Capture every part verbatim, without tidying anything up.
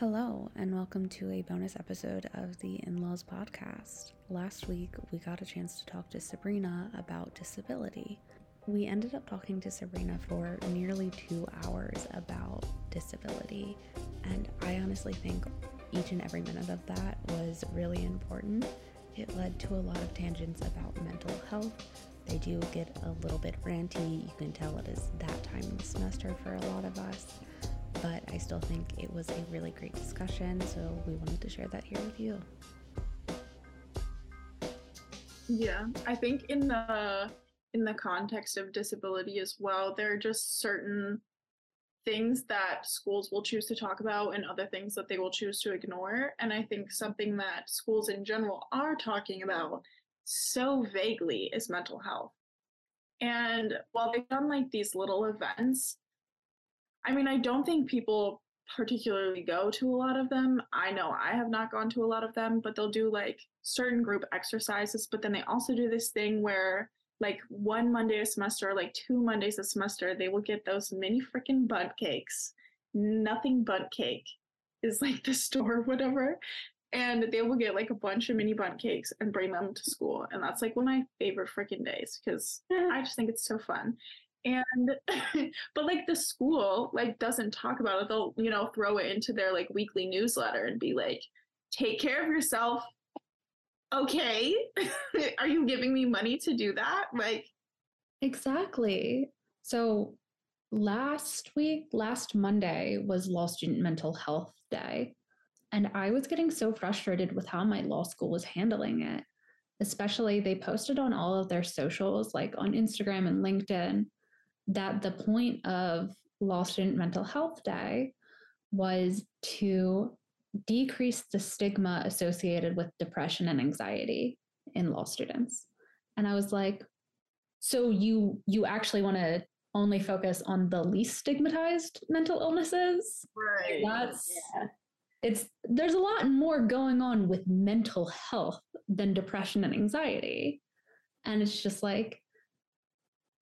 Hello, and welcome to a bonus episode of the In-Laws podcast. Last week, we got a chance to talk to Sabrina about disability. We ended up talking to Sabrina for nearly two hours about disability, and I honestly think each and every minute of that was really important. It led to a lot of tangents about mental health. They do get a little bit ranty. You can tell it is that time of the semester for a lot of us. But I still think it was a really great discussion, so we wanted to share that here with you. Yeah, I think in the in the context of disability as well, there are just certain things that schools will choose to talk about and other things that they will choose to ignore. And I think something that schools in general are talking about so vaguely is mental health. And while they've done like these little events, I mean, I don't think people particularly go to a lot of them. I know I have not gone to a lot of them, but they'll do like certain group exercises. But then they also do this thing where like one Monday a semester, like two Mondays a semester, they will get those mini freaking bunt cakes. Nothing Bunt Cake is like the store or whatever. And they will get like a bunch of mini bunt cakes and bring them to school. And that's like one of my favorite freaking days because I just think it's so fun. And, but like the school, like doesn't talk about it. They'll, you know, throw it into their like weekly newsletter and be like, take care of yourself. Okay. Are you giving me money to do that? Like. Exactly. So last week, last Monday was Law Student Mental Health Day. And I was getting so frustrated with how my law school was handling it. Especially they posted on all of their socials, like on Instagram and LinkedIn, that the point of Law Student Mental Health Day was to decrease the stigma associated with depression and anxiety in law students. And I was like, so you you actually want to only focus on the least stigmatized mental illnesses? Right. That's yeah. It's there's a lot more going on with mental health than depression and anxiety. And it's just like,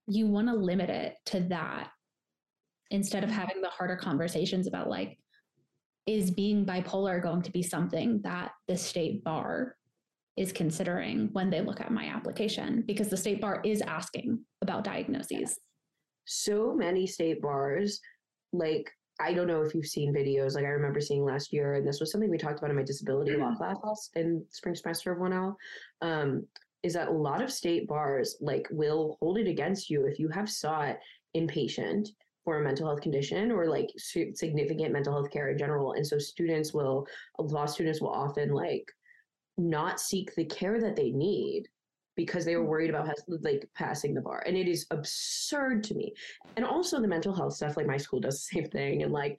you want to limit it to that instead of having the harder conversations about like, is being bipolar going to be something that the state bar is considering when they look at my application? Because the state bar is asking about diagnoses. So many state bars, like, I don't know if you've seen videos, like I remember seeing last year, and this was something we talked about in my disability mm-hmm. law class in spring semester of one L. Um, is that a lot of state bars like will hold it against you if you have sought inpatient for a mental health condition or like su- significant mental health care in general. And so students will, law students will often like not seek the care that they need because they were worried about like passing the bar. And it is absurd to me. And also the mental health stuff, like my school does the same thing. And like,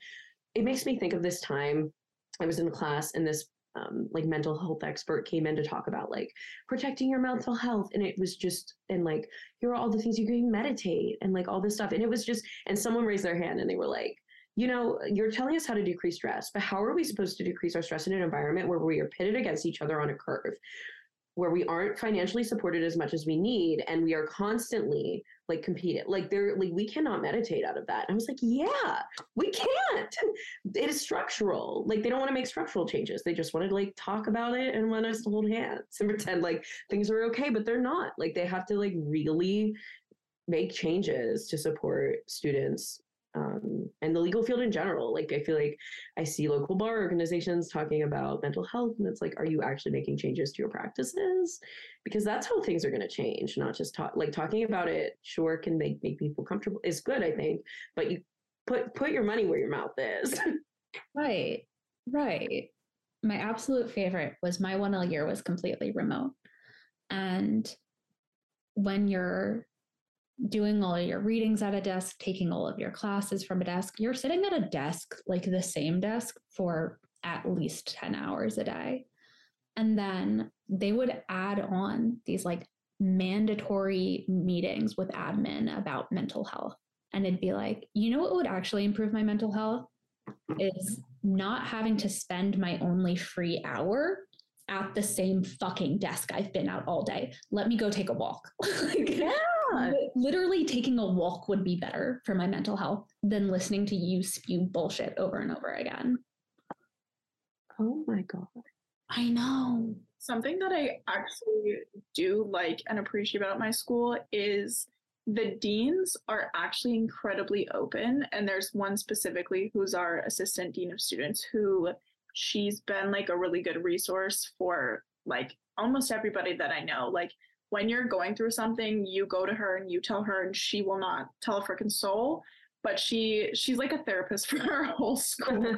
it makes me think of this time I was in class and this Um, like mental health expert came in to talk about like protecting your mental health. And it was just, and like, here are all the things you can meditate and like all this stuff. And it was just, and someone raised their hand and they were like, you know, you're telling us how to decrease stress, but how are we supposed to decrease our stress in an environment where we are pitted against each other on a curve, where we aren't financially supported as much as we need. And we are constantly like competing, like they're like, we cannot meditate out of that. And I was like, yeah, we can't. It is structural. Like they don't want to make structural changes. They just want to like talk about it and want us to hold hands and pretend like things are okay, but they're not. Like they have to like really make changes to support students um, and the legal field in general. Like I feel like I see local bar organizations talking about mental health and it's like, are you actually making changes to your practices? Because that's how things are going to change, not just talk, like talking about it sure can make, make people comfortable. It's good, I think, but you put, put your money where your mouth is. Right. Right. My absolute favorite was my one L year was completely remote. And when you're doing all of your readings at a desk, taking all of your classes from a desk, you're sitting at a desk, like the same desk for at least ten hours a day. And then they would add on these like mandatory meetings with admin about mental health. And it'd be like, you know what would actually improve my mental health is not having to spend my only free hour at the same fucking desk I've been at all day. Let me go take a walk. Like, yeah. Literally taking a walk would be better for my mental health than listening to you spew bullshit over and over again. Oh my God. I know. Something that I actually do like and appreciate about my school is the deans are actually incredibly open. And there's one specifically who's our assistant dean of students who she's been like a really good resource for like almost everybody that I know. Like when you're going through something, you go to her and you tell her and she will not tell a freaking soul. But she she's like a therapist for our whole school.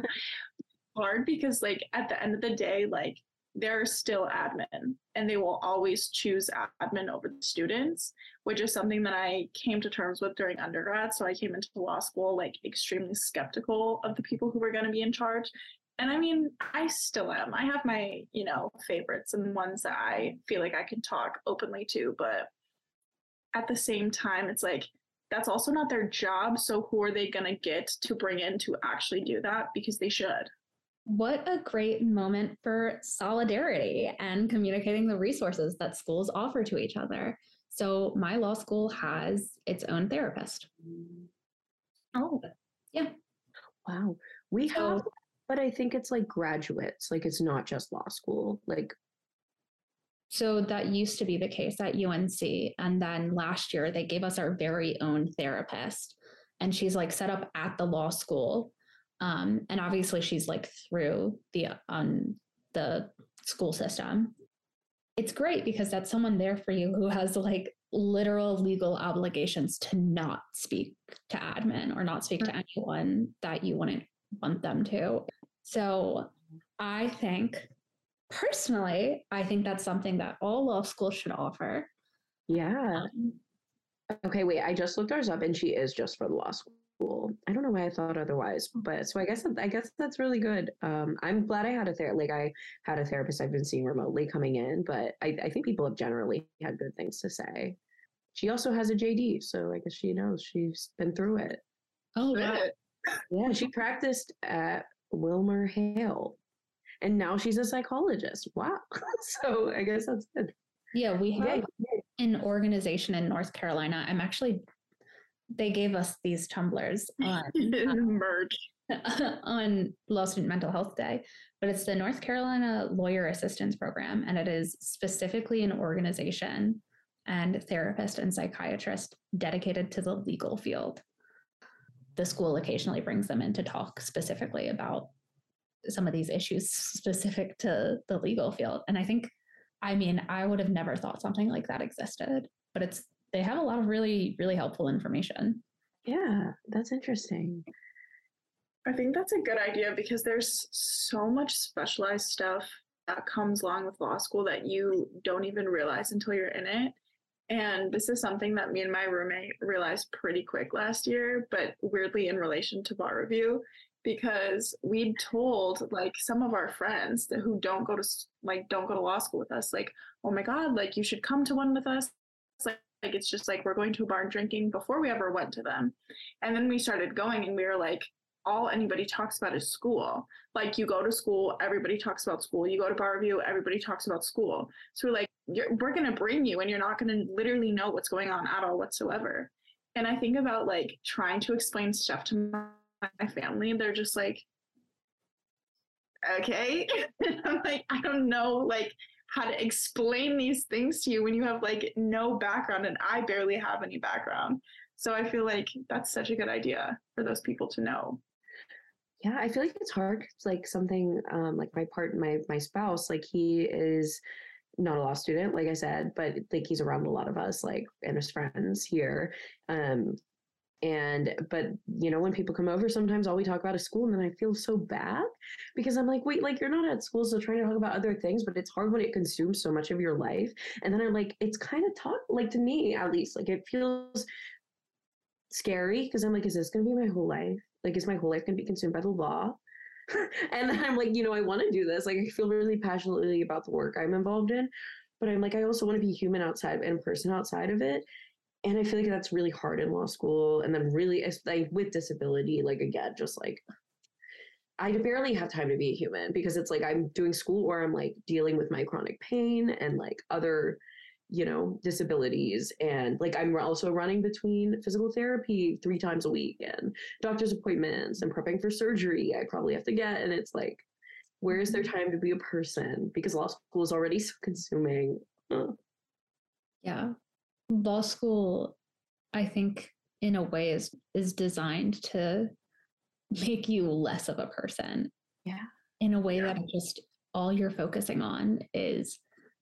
Hard because like at the end of the day, like they're still admin and they will always choose admin over the students, which is something that I came to terms with during undergrad. So I came into law school like extremely skeptical of the people who were going to be in charge. And I mean, I still am. I have my, you know, favorites and ones that I feel like I can talk openly to. But at the same time, it's like, that's also not their job. So who are they going to get to bring in to actually do that? Because they should. What a great moment for solidarity and communicating the resources that schools offer to each other. So my law school has its own therapist. Oh, yeah. Wow. We so, have, but I think it's like graduates, like it's not just law school. Like, so that used to be the case at U N C. And then last year they gave us our very own therapist and she's like set up at the law school. Um, and obviously she's like through the, um, the school system. It's great because that's someone there for you who has like literal legal obligations to not speak to admin or not speak to anyone that you wouldn't want them to. So I think personally, I think that's something that all law schools should offer. Yeah. Um, okay. Wait, I just looked ours up and she is just for the law school. Cool. I don't know why I thought otherwise, but so I guess I guess that's really good. Um, I'm glad I had a therapist. Like I had a therapist I've been seeing remotely coming in, but I, I think people have generally had good things to say. She also has a J D, so I guess she knows she's been through it. Oh wow! Yeah, she practiced at Wilmer Hale, and now she's a psychologist. Wow! So I guess that's good. Yeah, we have yeah. an organization in North Carolina. I'm actually. They gave us these tumblers on, um, merge. on Law Student Mental Health Day, but it's the North Carolina Lawyer Assistance Program, and it is specifically an organization and therapist and psychiatrist dedicated to the legal field. The school occasionally brings them in to talk specifically about some of these issues specific to the legal field. And I think, I mean, I would have never thought something like that existed, but it's they have a lot of really, really helpful information. Yeah, that's interesting. I think that's a good idea because there's so much specialized stuff that comes along with law school that you don't even realize until you're in it. And this is something that me and my roommate realized pretty quick last year, but weirdly in relation to bar review, because we'd told like some of our friends that who don't go to like don't go to law school with us, like, oh my God, like you should come to one with us. Like, it's just like we're going to a bar and drinking before we ever went to them. And then we started going and we were like, all anybody talks about is school. Like you go to school, everybody talks about school. You go to bar review, everybody talks about school. So we're like, you're, we're going to bring you and you're not going to literally know what's going on at all whatsoever. And I think about like trying to explain stuff to my, my family. They're just like, okay. I'm like, I don't know. Like, how to explain these things to you when you have like no background, and I barely have any background. So I feel like that's such a good idea for those people to know. Yeah, I feel like it's hard. It's like something um, like my part, my my spouse, like he is not a law student, like I said, but like he's around a lot of us, like and his friends here. Um, And, but you know, when people come over, sometimes all we talk about is school, and then I feel so bad because I'm like, wait, like you're not at school. So trying to talk about other things, but it's hard when it consumes so much of your life. And then I'm like, it's kind of tough, like to me, at least, like it feels scary. Cause I'm like, is this going to be my whole life? Like, is my whole life going to be consumed by the law? And then I'm like, you know, I want to do this. Like, I feel really passionately about the work I'm involved in, but I'm like, I also want to be human outside and person outside of it. And I feel like that's really hard in law school. And then really, like with disability, like again, just like, I barely have time to be a human because it's like, I'm doing school or I'm like dealing with my chronic pain and like other, you know, disabilities. And like, I'm also running between physical therapy three times a week and doctor's appointments and prepping for surgery I probably have to get. And it's like, Where is there time to be a person? Because law school is already so consuming. Uh. Yeah. Law school, I think, in a way is is designed to make you less of a person. Yeah. In a way yeah. that just all you're focusing on is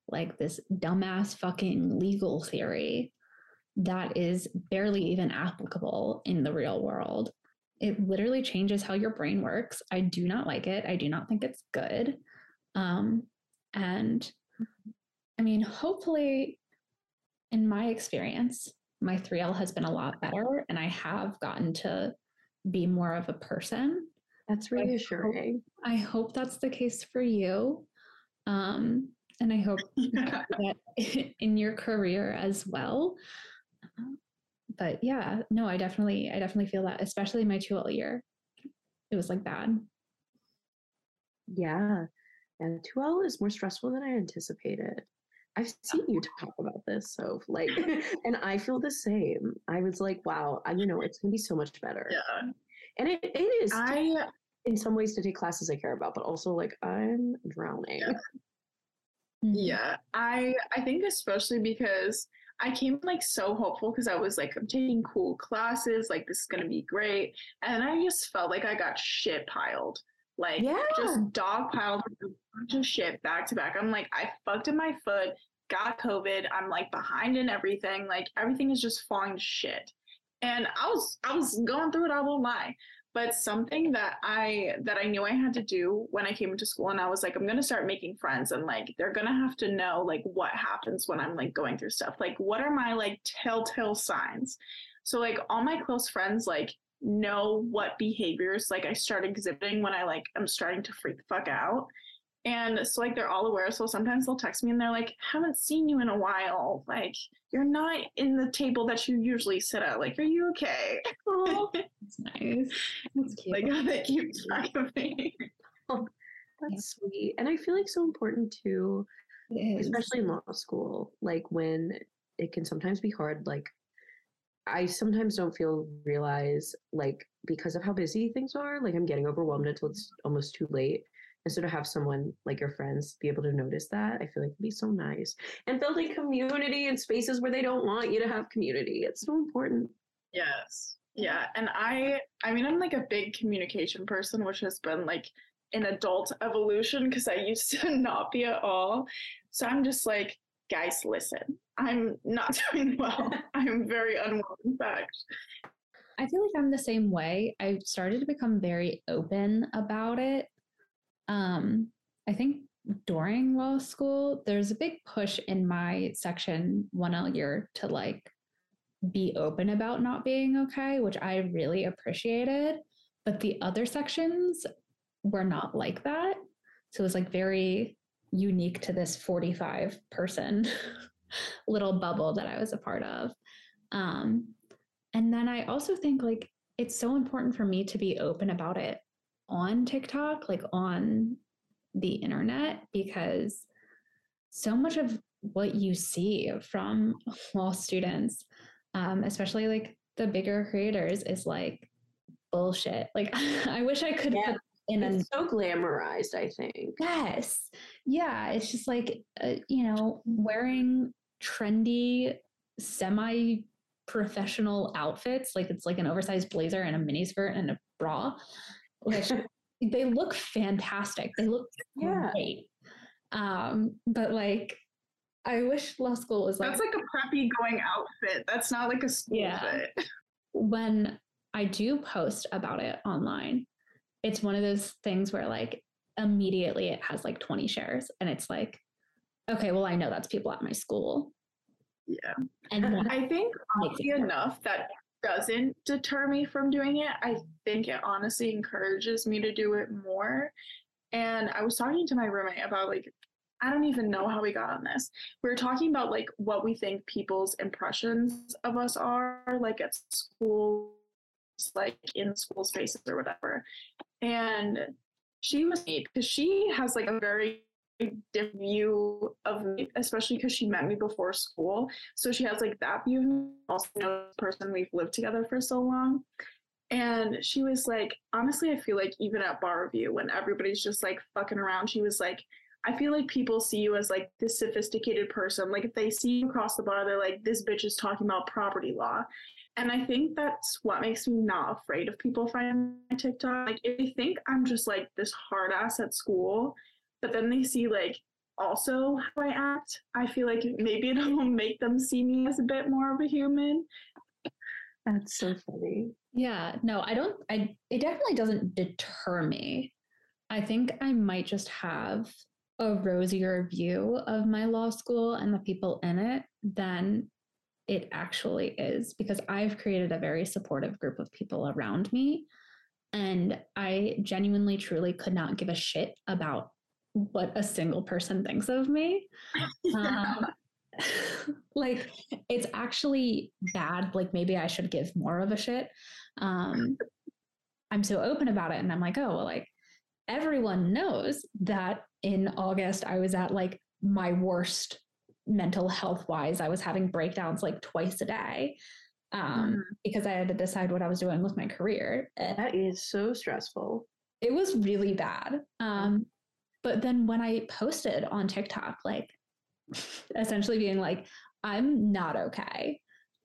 like this dumbass fucking legal theory that is barely even applicable in the real world. It literally changes how your brain works. I do not like it. I do not think it's good. Um, and I mean, hopefully, in my experience, my three L has been a lot better and I have gotten to be more of a person. That's reassuring. I hope, I hope that's the case for you. Um, and I hope that in your career as well. Um, But yeah, no, I definitely, I definitely feel that, especially my two L year. It was like bad. Yeah. And two L is more stressful than I anticipated. I've seen you talk about this. So like, and I feel the same. I was like, wow, I, you know, it's going to be so much better. Yeah. And it, it is I, in some ways to take classes I care about, but also like I'm drowning. Yeah. Mm-hmm. yeah. I, I think especially because I came like so hopeful because I was like, I'm taking cool classes, like this is gonna be great. And I just felt like I got shit piled. Like yeah. just dog piled with a bunch of shit back to back. I'm like, I fucked in my foot, got COVID, I'm like behind in everything, like everything is just falling to shit. And I was I was going through it, I won't lie. But something that I that I knew I had to do when I came into school, and I was like, I'm gonna start making friends, and like they're gonna have to know like what happens when I'm like going through stuff. Like, what are my like telltale signs? So like all my close friends like know what behaviors like I start exhibiting when I like I'm starting to freak the fuck out. And so like they're all aware. So sometimes they'll text me and they're like, haven't seen you in a while. Like you're not in the table that you usually sit at. Like, are you okay? Oh, that's nice. That's cute. Like how they keep track of me. Oh, that's yeah. sweet. And I feel like so important too, especially in law school, like when it can sometimes be hard. Like I sometimes don't feel realize like because of how busy things are, like I'm getting overwhelmed until it's almost too late. And so to have someone like your friends be able to notice that, I feel like it'd be so nice. And building community in spaces where they don't want you to have community. It's so important. Yes. Yeah. And I, I mean, I'm like a big communication person, which has been like an adult evolution because I used to not be at all. So I'm just like, guys, listen, I'm not doing well. I'm very unwell, in fact. I feel like I'm the same way. I've started to become very open about it. Um, I think during law school, there's a big push in my section one L year to like be open about not being okay, which I really appreciated, but the other sections were not like that. So it was like very unique to this forty-five person little bubble that I was a part of. Um, and then I also think like, it's so important for me to be open about it on TikTok, like on the internet, because so much of what you see from law students, um, especially like the bigger creators, is like bullshit. Like I wish I could yeah. put in it's a so glamorized, I think. Yes. Yeah. It's just like, uh, you know, wearing trendy semi professional outfits. Like it's like an oversized blazer and a mini skirt and a bra. Which they look fantastic. They look yeah. great. Um, but like, I wish law school was like... That's like a preppy going outfit. That's not like a school yeah. fit. When I do post about it online, it's one of those things where like immediately it has like twenty shares and it's like, okay, well, I know that's people at my school. Yeah. And I think oddly enough that doesn't deter me from doing it. I think it honestly encourages me to do it more. And I was talking to my roommate about like, I don't even know how we got on this. We were talking about like what we think people's impressions of us are like at school, like in school spaces or whatever. And she was me because she has like a very different view of me, especially because she met me before school, so she has like that view of me, also knows the person we've lived together for so long. And she was like, honestly, I feel like even at bar review, when everybody's just like fucking around, she was like, I feel like people see you as like this sophisticated person. Like if they see you across the bar, they're like, this bitch is talking about property law. And I think that's what makes me not afraid of people finding my TikTok. Like if they think I'm just like this hard ass at school, but then they see like also how I act, I feel like maybe it'll make them see me as a bit more of a human. That's so funny. Yeah, no, I don't, I, it definitely doesn't deter me. I think I might just have a rosier view of my law school and the people in it than it actually is, because I've created a very supportive group of people around me, and I genuinely, truly could not give a shit about what a single person thinks of me. Um, like, it's actually bad. Like, maybe I should give more of a shit. Um, I'm so open about it. And I'm like, oh, well, like, everyone knows that in August, I was at like my worst mental health wise. I was having breakdowns like twice a day um, mm-hmm. because I had to decide what I was doing with my career. That is so stressful. It was really bad. Um, but then when I posted on TikTok, like essentially being like, I'm not okay.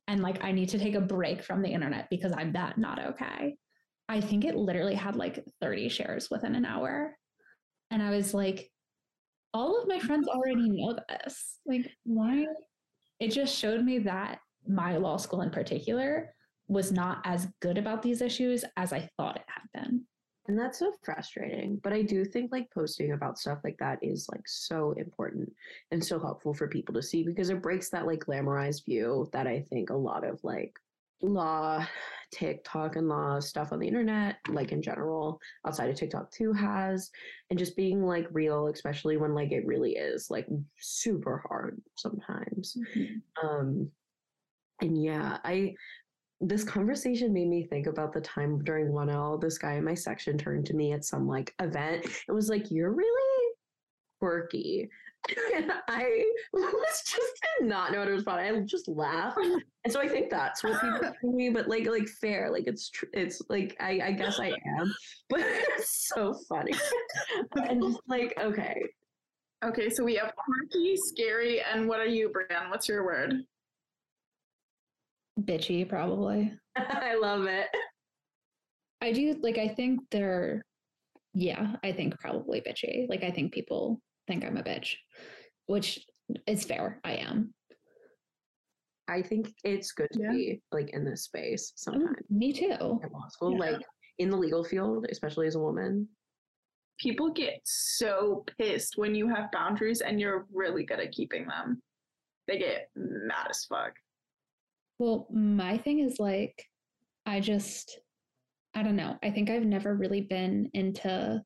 And like, I need to take a break from the internet because I'm that not okay. I think it literally had like thirty shares within an hour. And I was like, all of my friends already know this. Like, why? It just showed me that my law school in particular was not as good about these issues as I thought it had been. And that's so frustrating. But I do think like posting about stuff like that is like so important and so helpful for people to see, because it breaks that like glamorized view that I think a lot of like law, TikTok and law stuff on the internet, like in general, outside of TikTok too has, and just being like real, especially when like it really is like super hard sometimes. Mm-hmm. Um, and yeah, I, this conversation made me think about the time during one L, this guy in my section turned to me at some like event. It was like, you're really quirky. And I was just did not know how to respond. I just laughed. And so I think that's what people do to me, but like, like fair, like it's, tr- it's like, I, I guess I am, but it's so funny. And just like, okay. Okay. So we have quirky, scary. And what are you, Brianne? What's your word? Bitchy, probably. I love it. I do. Like, I think they're, yeah, I think probably bitchy. Like, I think people think I'm a bitch, which is fair. I am. I think it's good to yeah. be like in this space sometimes. Mm, me too. In law school, yeah. Like in the legal field, especially as a woman. People get so pissed when you have boundaries and you're really good at keeping them. They get mad as fuck. Well, my thing is like, I just, I don't know. I think I've never really been into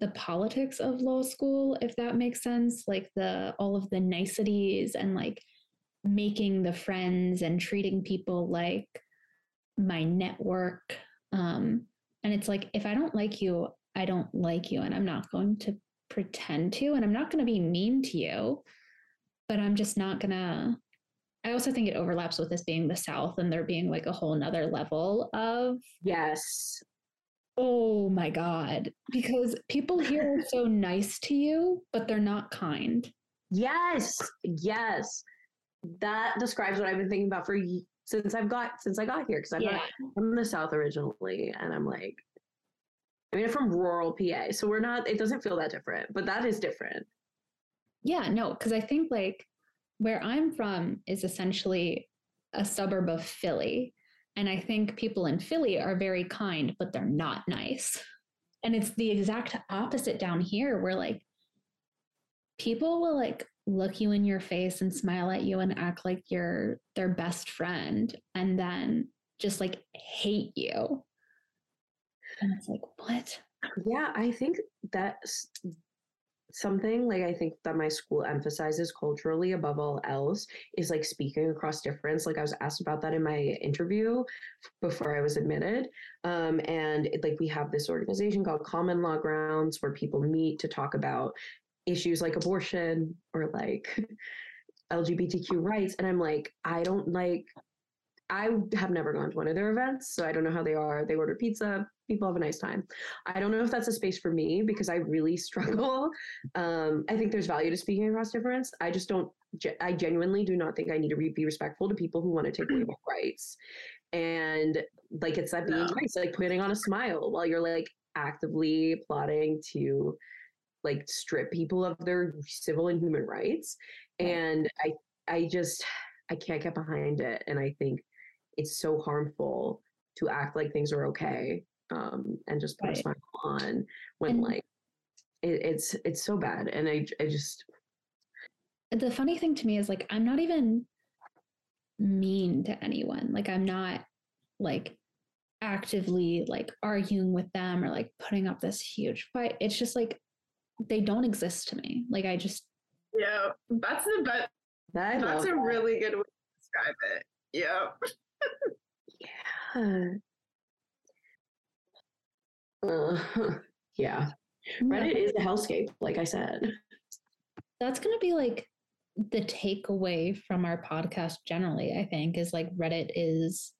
the politics of law school, if that makes sense, like the all of the niceties and like making the friends and treating people like my network. Um, and it's like, if I don't like you, I don't like you, and I'm not going to pretend to, and I'm not going to be mean to you, but I'm just not going to. I also think it overlaps with this being the South and there being like a whole nother level of. Yes. Oh my God. Because people here are so nice to you, but they're not kind. Yes. Yes. That describes what I've been thinking about for since I've got, since I got here. Cause I'm, yeah. not, I'm from the South originally. And I'm like, I mean, I'm from rural P A, so we're not, it doesn't feel that different, but that is different. Yeah, no. Cause I think like, where I'm from is essentially a suburb of Philly. And I think people in Philly are very kind, but they're not nice. And it's the exact opposite down here, where like people will like look you in your face and smile at you and act like you're their best friend, and then just like hate you. And it's like, what? Yeah, I think that's something like I think that my school emphasizes culturally above all else is like speaking across difference. Like I was asked about that in my interview before I was admitted. Um, and it, like we have this organization called Common Law Grounds where people meet to talk about issues like abortion or like L G B T Q rights. And I'm like, I don't like I have never gone to one of their events, so I don't know how they are. They order pizza. People have a nice time. I don't know if that's a space for me because I really struggle. Um, I think there's value to speaking across difference. I just don't, I genuinely do not think I need to re- be respectful to people who want to take away my rights. And like, it's that being no. nice, like putting on a smile while you're like actively plotting to like strip people of their civil and human rights. And I, I just, I can't get behind it. And I think it's so harmful to act like things are okay um, and just put right. a smile on when and like it, it's it's so bad. And I, I just. The funny thing to me is like, I'm not even mean to anyone. Like I'm not like actively like arguing with them or like putting up this huge fight. It's just like they don't exist to me. Like I just. Yeah, that's the best. That that's a that. really good way to describe it. Yeah. Yeah. Uh, yeah. Reddit yeah. is a hellscape, like I said. That's going to be like the takeaway from our podcast generally, I think, is like Reddit is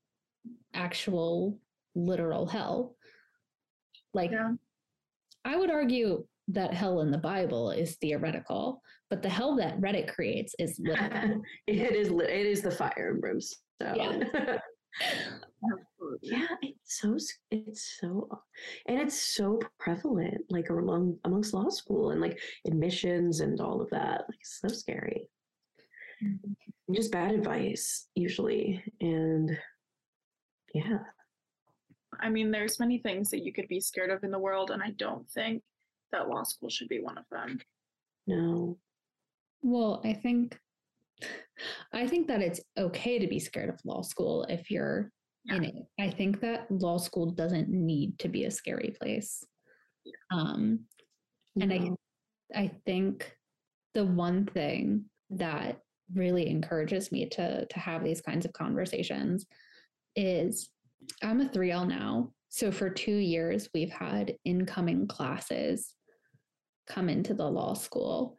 actual literal hell. Like yeah. I would argue that hell in the Bible is theoretical, but the hell that Reddit creates is literal. It is lit- it is the fire and brimstone. Yeah. Yeah, it's so it's so and it's so prevalent, like among amongst law school and like admissions and all of that. Like it's so scary. Mm-hmm. Just bad advice usually, and yeah. I mean, there's many things that you could be scared of in the world, and I don't think that law school should be one of them. No. Well, I think I think that it's okay to be scared of law school if you're yeah. in it. I think that law school doesn't need to be a scary place. Yeah. Um, and yeah. I I think the one thing that really encourages me to to have these kinds of conversations is I'm a three L now. So for two years, we've had incoming classes come into the law school.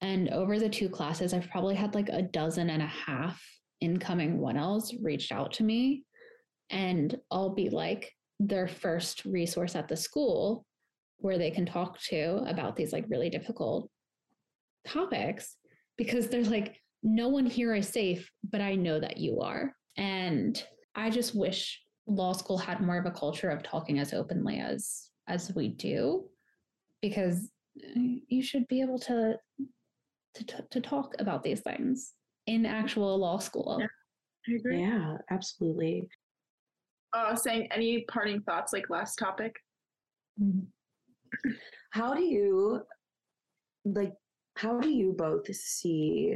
And over the two classes, I've probably had like a dozen and a half incoming one Ls reached out to me. And I'll be like their first resource at the school where they can talk to about these like really difficult topics because they're like, no one here is safe, but I know that you are. And I just wish law school had more of a culture of talking as openly as as we do, because you should be able to to to talk about these things in actual law school. Yeah, I agree. Yeah, absolutely. Uh, saying any parting thoughts, like last topic. How do you like? How do you both see?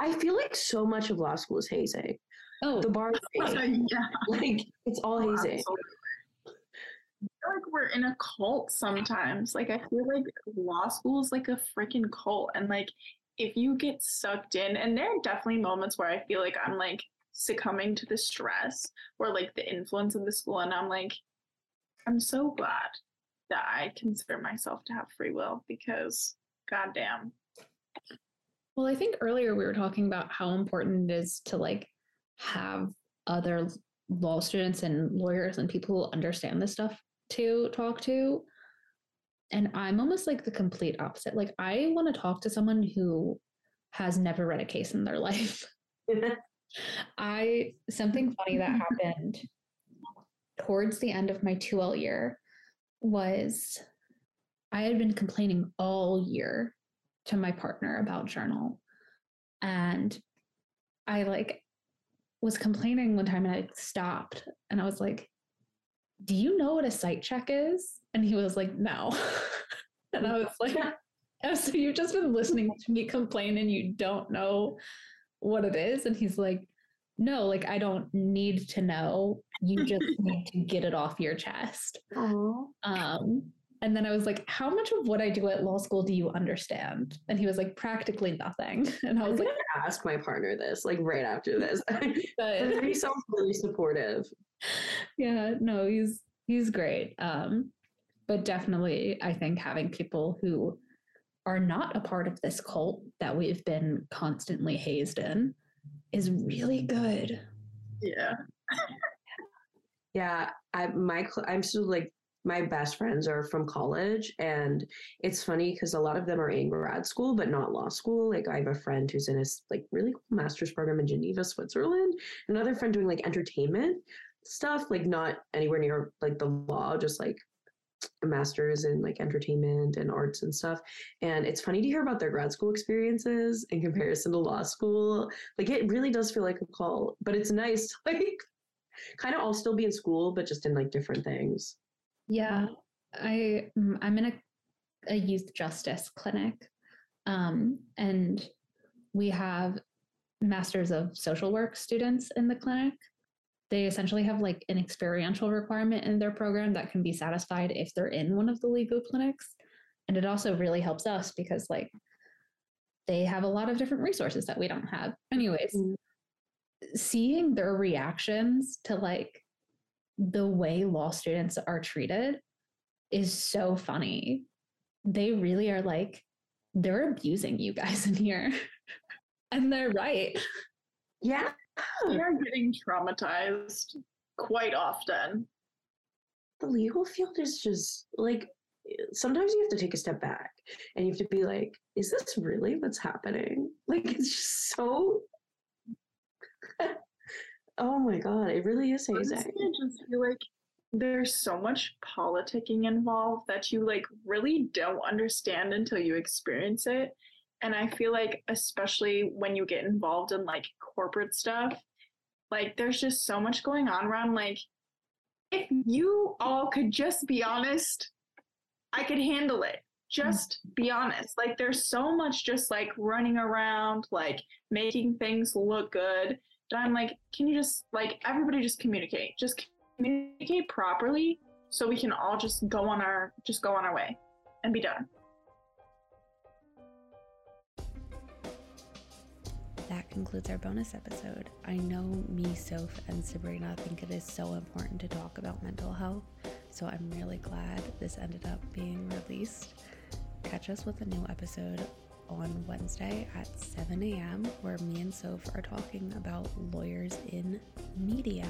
I feel like so much of law school is hazing. Oh, the bar is hazing. Yeah. Like it's all oh, hazing. Absolutely. I feel like we're in a cult sometimes. Like I feel like law school is like a freaking cult, and like if you get sucked in, and there are definitely moments where I feel like I'm like succumbing to the stress or like the influence of the school, and I'm like, I'm so glad that I consider myself to have free will because goddamn. Well, I think earlier we were talking about how important it is to like have other law students and lawyers and people who understand this stuff to talk to. And I'm almost like the complete opposite. Like I want to talk to someone who has never read a case in their life. I, something funny that happened towards the end of my two L year was I had been complaining all year to my partner about Journal. And I like was complaining one time, and I stopped and I was like, do you know what a site check is? And he was like, no. And I was like, oh, so you've just been listening to me complain and you don't know what it is? And he's like, no, like I don't need to know. You just need to get it off your chest. Aww. Um, and then I was like, how much of what I do at law school do you understand? And he was like, practically nothing. And I was I'm like, gonna ask my partner this, like right after this. But he sounds really supportive. Yeah, no, he's, he's great. Um, but definitely, I think having people who are not a part of this cult that we've been constantly hazed in is really good. Yeah. Yeah. I, my, I'm still like, my best friends are from college, and it's funny because a lot of them are in grad school, but not law school. Like I have a friend who's in a like really cool master's program in Geneva, Switzerland, another friend doing like entertainment stuff, like not anywhere near like the law, just like a master's in like entertainment and arts and stuff. And it's funny to hear about their grad school experiences in comparison to law school. Like it really does feel like a call, but it's nice to like kind of all still be in school, but just in like different things. Yeah, I, I'm in a, a youth justice clinic, um, and we have masters of social work students in the clinic. They essentially have like an experiential requirement in their program that can be satisfied if they're in one of the legal clinics. And it also really helps us because like they have a lot of different resources that we don't have. Anyways, mm-hmm. Seeing their reactions to like the way law students are treated is so funny. They really are like, they're abusing you guys in here. And they're right. Yeah. They're getting traumatized quite often. The legal field is just like, sometimes you have to take a step back and you have to be like, is this really what's happening? Like, it's just so, oh my God, it really is hazing. I just feel like there's so much politicking involved that you like really don't understand until you experience it. And I feel like, especially when you get involved in like corporate stuff, like there's just so much going on around, like, if you all could just be honest, I could handle it. Just be honest. Like there's so much just like running around, like making things look good. And I'm like, can you just like, everybody just communicate, just communicate properly so we can all just go on our, just go on our way and be done. That concludes our bonus episode. I know me, Soph, and Sabrina think it is so important to talk about mental health, so I'm really glad this ended up being released. Catch us with a new episode on Wednesday at seven a.m. where me and Soph are talking about lawyers in media.